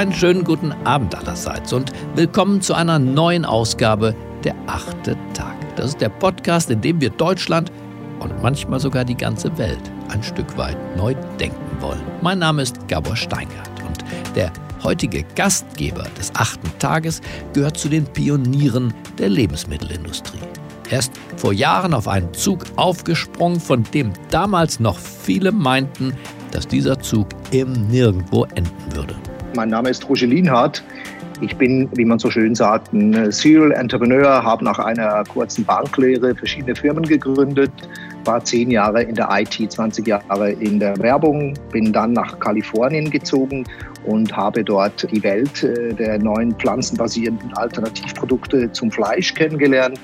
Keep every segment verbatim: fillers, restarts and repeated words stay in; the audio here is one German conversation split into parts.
Einen schönen guten Abend allerseits und willkommen zu einer neuen Ausgabe der Achte Tag. Das ist der Podcast, in dem wir Deutschland und manchmal sogar die ganze Welt ein Stück weit neu denken wollen. Mein Name ist Gabor Steingart und der heutige Gastgeber des Achten Tages gehört zu den Pionieren der Lebensmittelindustrie. Er ist vor Jahren auf einen Zug aufgesprungen, von dem damals noch viele meinten, dass dieser Zug im Nirgendwo enden würde. Mein Name ist Roger Lienhard. Ich bin, wie man so schön sagt, ein Serial Entrepreneur, habe nach einer kurzen Banklehre verschiedene Firmen gegründet, war zehn Jahre in der I T, zwanzig Jahre in der Werbung, bin dann nach Kalifornien gezogen und habe dort die Welt der neuen pflanzenbasierenden Alternativprodukte zum Fleisch kennengelernt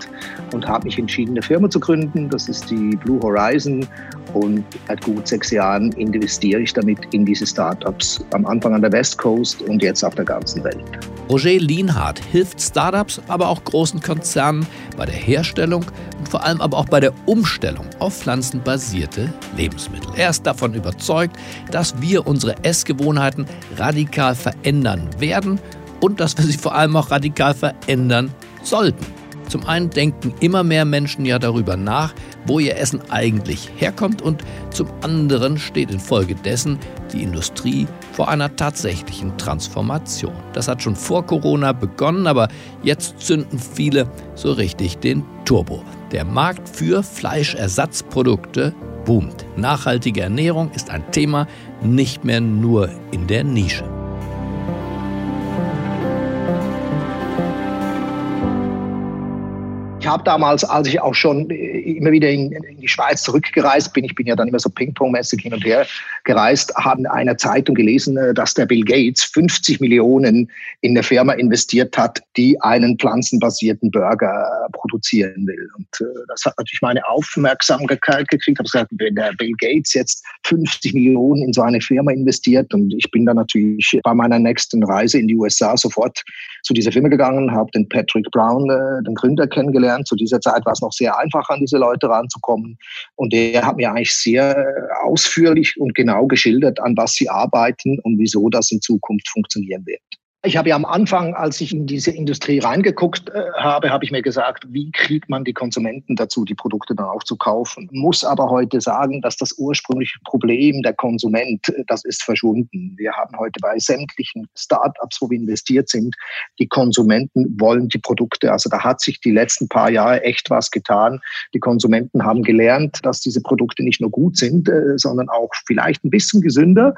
und habe mich entschieden, eine Firma zu gründen. Das ist die Blue Horizon und seit gut sechs Jahren investiere ich damit in diese Startups, am Anfang an der West Coast und jetzt auf der ganzen Welt. Roger Lienhard hilft Startups, aber auch großen Konzernen bei der Herstellung und vor allem aber auch bei der Umstellung auf pflanzenbasierte Lebensmittel. Er ist davon überzeugt, dass wir unsere Essgewohnheiten radikal verändern werden und dass wir sie vor allem auch radikal verändern sollten. Zum einen denken immer mehr Menschen ja darüber nach, wo ihr Essen eigentlich herkommt, und zum anderen steht infolgedessen die Industrie vor einer tatsächlichen Transformation. Das hat schon vor Corona begonnen, aber jetzt zünden viele so richtig den Turbo. Der Markt für Fleischersatzprodukte boomt. Nachhaltige Ernährung ist ein Thema, nicht mehr nur in der Nische. Ich habe damals, als ich auch schon immer wieder in, in die Schweiz zurückgereist bin, ich bin ja dann immer so ping-pong-mäßig hin und her gereist, habe in einer Zeitung gelesen, dass der Bill Gates fünfzig Millionen in eine Firma investiert hat, die einen pflanzenbasierten Burger produzieren will. Und das hat natürlich meine Aufmerksamkeit gekriegt. Ich habe gesagt, wenn der Bill Gates jetzt fünfzig Millionen in so eine Firma investiert, und ich bin dann natürlich bei meiner nächsten Reise in die U S A sofort zu dieser Firma gegangen, habe den Patrick Brown, den Gründer, kennengelernt. Zu dieser Zeit war es noch sehr einfach, an diese Leute ranzukommen. Und der hat mir eigentlich sehr ausführlich und genau geschildert, an was sie arbeiten und wieso das in Zukunft funktionieren wird. Ich habe ja am Anfang, als ich in diese Industrie reingeguckt habe, habe ich mir gesagt, wie kriegt man die Konsumenten dazu, die Produkte dann auch zu kaufen? Muss aber heute sagen, dass das ursprüngliche Problem der Konsument, das ist verschwunden. Wir haben heute bei sämtlichen Startups, wo wir investiert sind, die Konsumenten wollen die Produkte. Also da hat sich die letzten paar Jahre echt was getan. Die Konsumenten haben gelernt, dass diese Produkte nicht nur gut sind, sondern auch vielleicht ein bisschen gesünder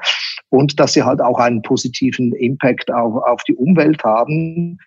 und dass sie halt auch einen positiven Impact auf, auf die Umwelt haben.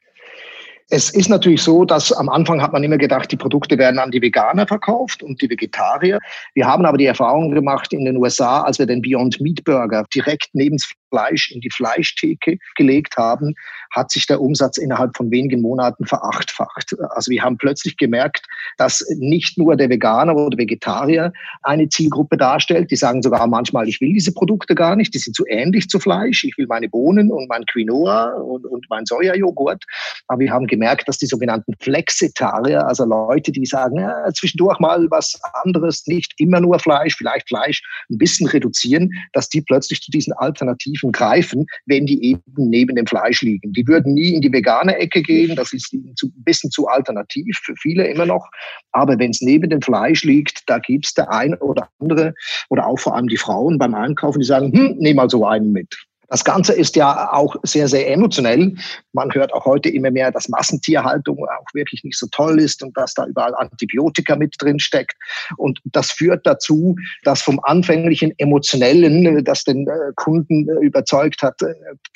Es ist natürlich so, dass am Anfang hat man immer gedacht, die Produkte werden an die Veganer verkauft und die Vegetarier. Wir haben aber die Erfahrung gemacht in den U S A, als wir den Beyond Meat Burger direkt neben das Fleisch in die Fleischtheke gelegt haben, hat sich der Umsatz innerhalb von wenigen Monaten verachtfacht. Also wir haben plötzlich gemerkt, dass nicht nur der Veganer oder Vegetarier eine Zielgruppe darstellt. Die sagen sogar manchmal, ich will diese Produkte gar nicht, die sind zu ähnlich zu Fleisch. Ich will meine Bohnen und mein Quinoa und, und mein Sojajoghurt. Aber wir haben gemerkt, dass die sogenannten Flexitarier, also Leute, die sagen, ja, zwischendurch mal was anderes, nicht immer nur Fleisch, vielleicht Fleisch ein bisschen reduzieren, dass die plötzlich zu diesen Alternativen greifen, wenn die eben neben dem Fleisch liegen. Die Die würden nie in die vegane Ecke gehen, das ist ein bisschen zu alternativ für viele immer noch. Aber wenn es neben dem Fleisch liegt, da gibt es der eine oder andere oder auch vor allem die Frauen beim Einkaufen, die sagen, hm, nehm mal so einen mit. Das Ganze ist ja auch sehr, sehr emotionell. Man hört auch heute immer mehr, dass Massentierhaltung auch wirklich nicht so toll ist und dass da überall Antibiotika mit drin steckt. Und das führt dazu, dass vom anfänglichen Emotionellen, das den Kunden überzeugt hat,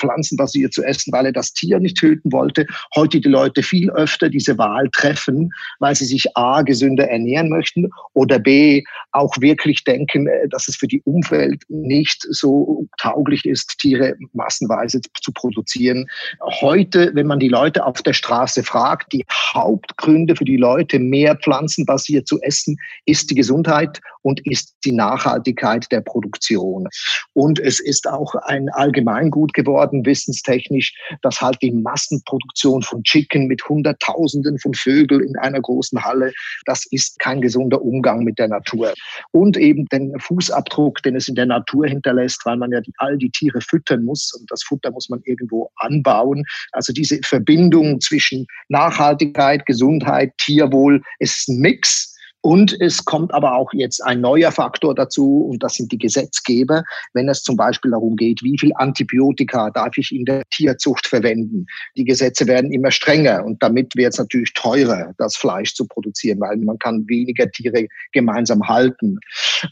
pflanzenbasiert zu essen, weil er das Tier nicht töten wollte, heute die Leute viel öfter diese Wahl treffen, weil sie sich A, gesünder ernähren möchten oder B, auch wirklich denken, dass es für die Umwelt nicht so tauglich ist, Tiere massenweise zu produzieren. Heute, wenn man die Leute auf der Straße fragt, die Hauptgründe für die Leute, mehr pflanzenbasiert zu essen, ist die Gesundheit und ist die Nachhaltigkeit der Produktion. Und es ist auch ein Allgemeingut geworden, wissenstechnisch, dass halt die Massenproduktion von Chicken mit Hunderttausenden von Vögeln in einer großen Halle, das ist kein gesunder Umgang mit der Natur. Und eben den Fußabdruck, den es in der Natur hinterlässt, weil man ja all die Tiere füttert, liefern muss. Und das Futter muss man irgendwo anbauen. Also diese Verbindung zwischen Nachhaltigkeit, Gesundheit, Tierwohl ist ein Mix. Und es kommt aber auch jetzt ein neuer Faktor dazu, und das sind die Gesetzgeber, wenn es zum Beispiel darum geht, wie viel Antibiotika darf ich in der Tierzucht verwenden. Die Gesetze werden immer strenger und damit wird es natürlich teurer, das Fleisch zu produzieren, weil man kann weniger Tiere gemeinsam halten.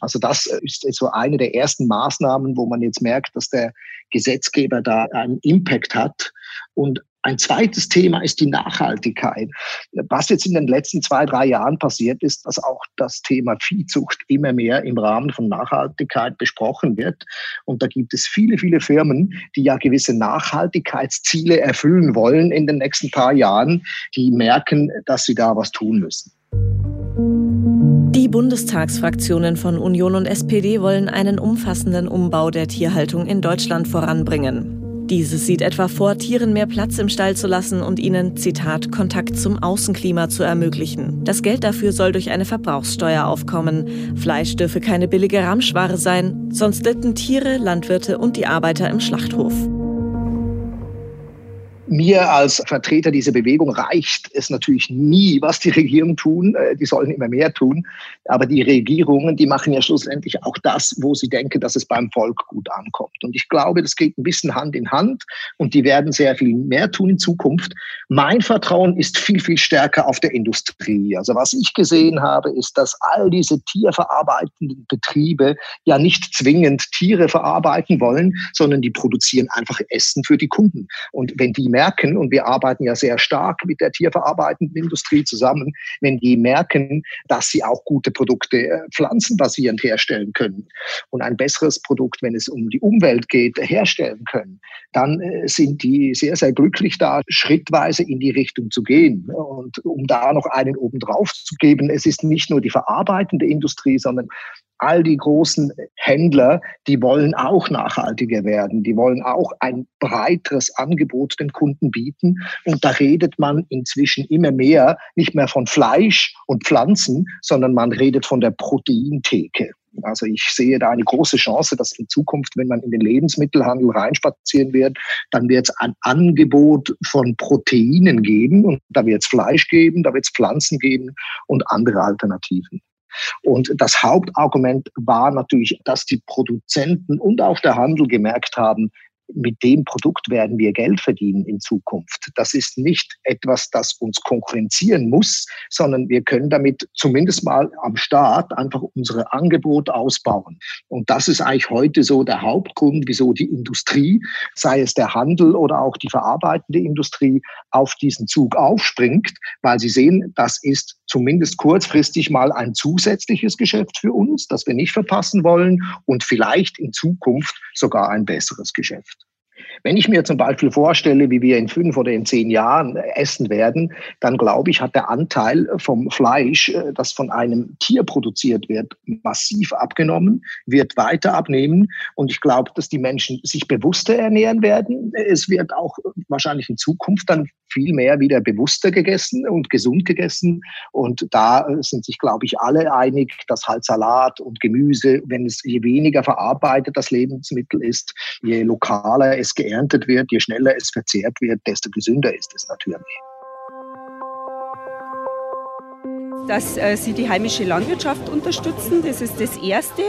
Also das ist so eine der ersten Maßnahmen, wo man jetzt merkt, dass der Gesetzgeber da einen Impact hat. Und ein zweites Thema ist die Nachhaltigkeit. Was jetzt in den letzten zwei, drei Jahren passiert ist, dass auch das Thema Viehzucht immer mehr im Rahmen von Nachhaltigkeit besprochen wird. Und da gibt es viele, viele Firmen, die ja gewisse Nachhaltigkeitsziele erfüllen wollen in den nächsten paar Jahren, die merken, dass sie da was tun müssen. Die Bundestagsfraktionen von Union und S P D wollen einen umfassenden Umbau der Tierhaltung in Deutschland voranbringen. Dieses sieht etwa vor, Tieren mehr Platz im Stall zu lassen und ihnen, Zitat, Kontakt zum Außenklima zu ermöglichen. Das Geld dafür soll durch eine Verbrauchssteuer aufkommen. Fleisch dürfe keine billige Ramschware sein, sonst litten Tiere, Landwirte und die Arbeiter im Schlachthof. Mir als Vertreter dieser Bewegung reicht es natürlich nie, was die Regierungen tun. Die sollen immer mehr tun. Aber die Regierungen, die machen ja schlussendlich auch das, wo sie denken, dass es beim Volk gut ankommt. Und ich glaube, das geht ein bisschen Hand in Hand. Und die werden sehr viel mehr tun in Zukunft. Mein Vertrauen ist viel, viel stärker auf der Industrie. Also was ich gesehen habe, ist, dass all diese tierverarbeitenden Betriebe ja nicht zwingend Tiere verarbeiten wollen, sondern die produzieren einfach Essen für die Kunden. Und wenn die merken, und wir arbeiten ja sehr stark mit der tierverarbeitenden Industrie zusammen, wenn die merken, dass sie auch gute Produkte pflanzenbasierend herstellen können und ein besseres Produkt, wenn es um die Umwelt geht, herstellen können, dann sind die sehr, sehr glücklich da, schrittweise in die Richtung zu gehen. Und um da noch einen obendrauf zu geben, es ist nicht nur die verarbeitende Industrie, sondern all die großen Händler, die wollen auch nachhaltiger werden. Die wollen auch ein breiteres Angebot den Kunden bieten. Und da redet man inzwischen immer mehr, nicht mehr von Fleisch und Pflanzen, sondern man redet von der Proteintheke. Also ich sehe da eine große Chance, dass in Zukunft, wenn man in den Lebensmittelhandel reinspazieren wird, dann wird es ein Angebot von Proteinen geben. Und da wird es Fleisch geben, da wird es Pflanzen geben und andere Alternativen. Und das Hauptargument war natürlich, dass die Produzenten und auch der Handel gemerkt haben, mit dem Produkt werden wir Geld verdienen in Zukunft. Das ist nicht etwas, das uns konkurrenzieren muss, sondern wir können damit zumindest mal am Start einfach unsere Angebote ausbauen. Und das ist eigentlich heute so der Hauptgrund, wieso die Industrie, sei es der Handel oder auch die verarbeitende Industrie, auf diesen Zug aufspringt, weil sie sehen, das ist zumindest kurzfristig mal ein zusätzliches Geschäft für uns, das wir nicht verpassen wollen und vielleicht in Zukunft sogar ein besseres Geschäft. Wenn ich mir zum Beispiel vorstelle, wie wir in fünf oder in zehn Jahren essen werden, dann glaube ich, hat der Anteil vom Fleisch, das von einem Tier produziert wird, massiv abgenommen, wird weiter abnehmen. Und ich glaube, dass die Menschen sich bewusster ernähren werden. Es wird auch wahrscheinlich in Zukunft dann viel mehr wieder bewusster gegessen und gesund gegessen. Und da sind sich, glaube ich, alle einig, dass halt Salat und Gemüse, wenn es je weniger verarbeitet das Lebensmittel ist, je lokaler es geerntet wird, je schneller es verzehrt wird, desto gesünder ist es natürlich. Dass äh, sie die heimische Landwirtschaft unterstützen, das ist das Erste.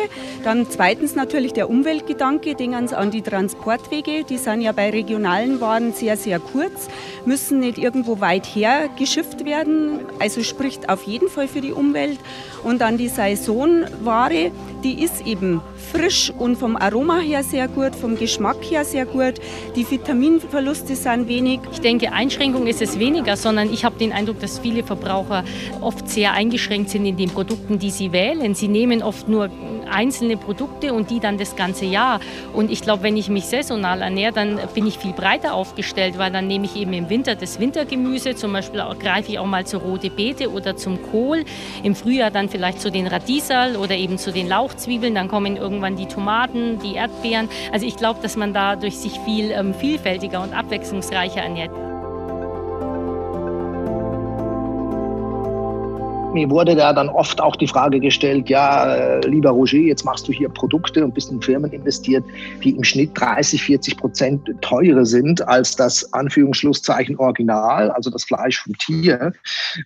Dann zweitens natürlich der Umweltgedanke, denken Sie an die Transportwege, die sind ja bei regionalen Waren sehr, sehr kurz, müssen nicht irgendwo weit her geschifft werden, also spricht auf jeden Fall für die Umwelt. Und dann die Saisonware, die ist eben frisch und vom Aroma her sehr gut, vom Geschmack her sehr gut, die Vitaminverluste sind wenig. Ich denke, Einschränkung ist es weniger, sondern ich habe den Eindruck, dass viele Verbraucher oft sehr eingeschränkt sind in den Produkten, die sie wählen. Sie nehmen oft nur einzelne Produkte und die dann das ganze Jahr. Und ich glaube, wenn ich mich saisonal ernähre, dann bin ich viel breiter aufgestellt, weil dann nehme ich eben im Winter das Wintergemüse, zum Beispiel greife ich auch mal zu rote Beete oder zum Kohl, im Frühjahr dann vielleicht zu den Radieserl oder eben zu den Lauchzwiebeln, dann kommen irgendwann die Tomaten, die Erdbeeren. Also ich glaube, dass man dadurch sich viel ähm, vielfältiger und abwechslungsreicher ernährt. Mir wurde da dann oft auch die Frage gestellt, ja, lieber Roger, jetzt machst du hier Produkte und bist in Firmen investiert, die im Schnitt dreißig, vierzig Prozent teurer sind als das Anführungsschlusszeichen Original, also das Fleisch vom Tier.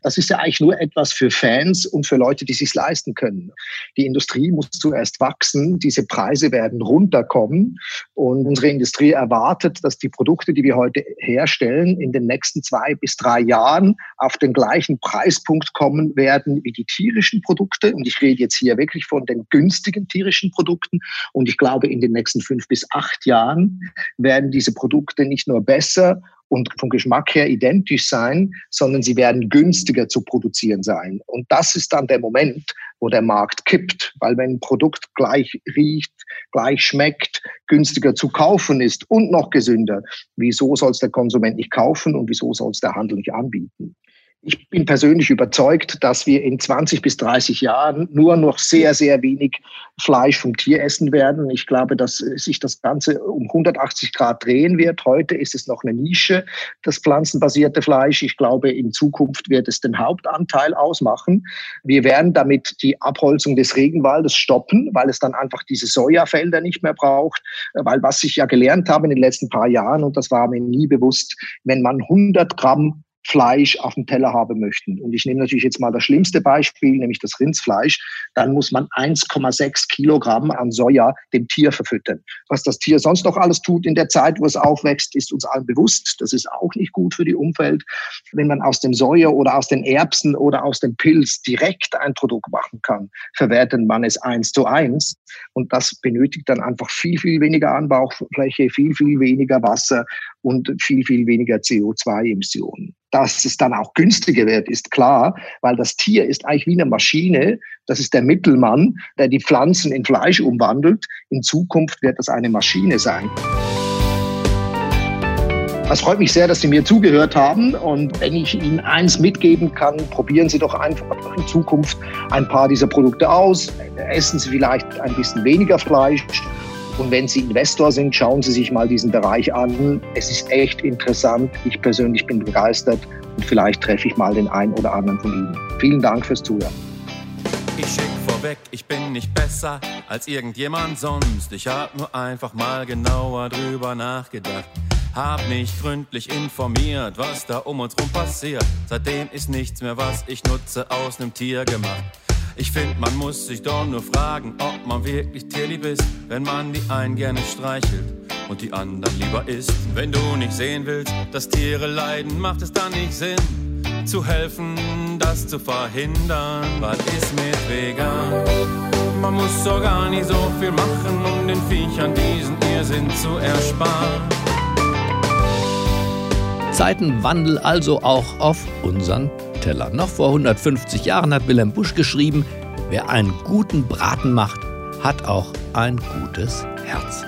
Das ist ja eigentlich nur etwas für Fans und für Leute, die es sich leisten können. Die Industrie muss zuerst wachsen, diese Preise werden runterkommen und unsere Industrie erwartet, dass die Produkte, die wir heute herstellen, in den nächsten zwei bis drei Jahren auf den gleichen Preispunkt kommen werden wie die tierischen Produkte. Und ich rede jetzt hier wirklich von den günstigen tierischen Produkten. Und ich glaube, in den nächsten fünf bis acht Jahren werden diese Produkte nicht nur besser und vom Geschmack her identisch sein, sondern sie werden günstiger zu produzieren sein. Und das ist dann der Moment, wo der Markt kippt, weil wenn ein Produkt gleich riecht, gleich schmeckt, günstiger zu kaufen ist und noch gesünder, wieso soll es der Konsument nicht kaufen und wieso soll es der Handel nicht anbieten? Ich bin persönlich überzeugt, dass wir in zwanzig bis dreißig Jahren nur noch sehr, sehr wenig Fleisch vom Tier essen werden. Ich glaube, dass sich das Ganze um hundertachtzig Grad drehen wird. Heute ist es noch eine Nische, das pflanzenbasierte Fleisch. Ich glaube, in Zukunft wird es den Hauptanteil ausmachen. Wir werden damit die Abholzung des Regenwaldes stoppen, weil es dann einfach diese Sojafelder nicht mehr braucht. Weil was ich ja gelernt habe in den letzten paar Jahren, und das war mir nie bewusst, wenn man hundert Gramm Fleisch auf dem Teller haben möchten. Und ich nehme natürlich jetzt mal das schlimmste Beispiel, nämlich das Rindsfleisch. Dann muss man eins Komma sechs Kilogramm an Soja dem Tier verfüttern. Was das Tier sonst noch alles tut in der Zeit, wo es aufwächst, ist uns allen bewusst. Das ist auch nicht gut für die Umwelt. Wenn man aus dem Soja oder aus den Erbsen oder aus dem Pilz direkt ein Produkt machen kann, verwertet man es eins zu eins. Und das benötigt dann einfach viel, viel weniger Anbaufläche, viel, viel weniger Wasser und viel, viel weniger C O zwei Emissionen. Dass es dann auch günstiger wird, ist klar, weil das Tier ist eigentlich wie eine Maschine. Das ist der Mittelmann, der die Pflanzen in Fleisch umwandelt. In Zukunft wird das eine Maschine sein. Es freut mich sehr, dass Sie mir zugehört haben. Und wenn ich Ihnen eins mitgeben kann, probieren Sie doch einfach in Zukunft ein paar dieser Produkte aus. Essen Sie vielleicht ein bisschen weniger Fleisch. Und wenn Sie Investor sind, schauen Sie sich mal diesen Bereich an. Es ist echt interessant. Ich persönlich bin begeistert und vielleicht treffe ich mal den einen oder anderen von Ihnen. Vielen Dank fürs Zuhören. Ich schick vorweg, ich bin nicht besser als irgendjemand sonst. Ich hab nur einfach mal genauer drüber nachgedacht. Hab mich gründlich informiert, was da um uns rum passiert. Seitdem ist nichts mehr, was ich nutze, aus nem Tier gemacht. Ich find, man muss sich doch nur fragen, ob man wirklich tierlieb ist, wenn man die einen gerne streichelt und die anderen lieber isst. Wenn du nicht sehen willst, dass Tiere leiden, macht es dann nicht Sinn, zu helfen, das zu verhindern. Was ist mit vegan? Man muss doch gar nicht so viel machen, um den Viechern diesen Irrsinn zu ersparen. Zeitenwandel also auch auf unseren Teller. Noch vor hundertfünfzig Jahren hat Wilhelm Busch geschrieben, wer einen guten Braten macht, hat auch ein gutes Herz.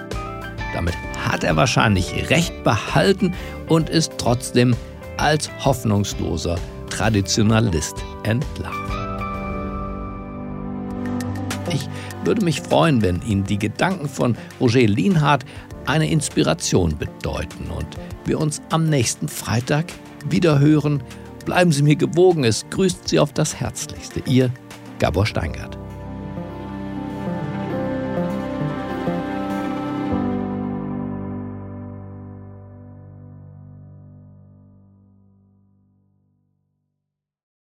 Damit hat er wahrscheinlich recht behalten und ist trotzdem als hoffnungsloser Traditionalist entlarvt. Ich würde mich freuen, wenn Ihnen die Gedanken von Roger Lienhard eine Inspiration bedeuten und wir uns am nächsten Freitag wiederhören. Bleiben Sie mir gewogen, es grüßt Sie auf das Herzlichste. Ihr Gabor Steingart.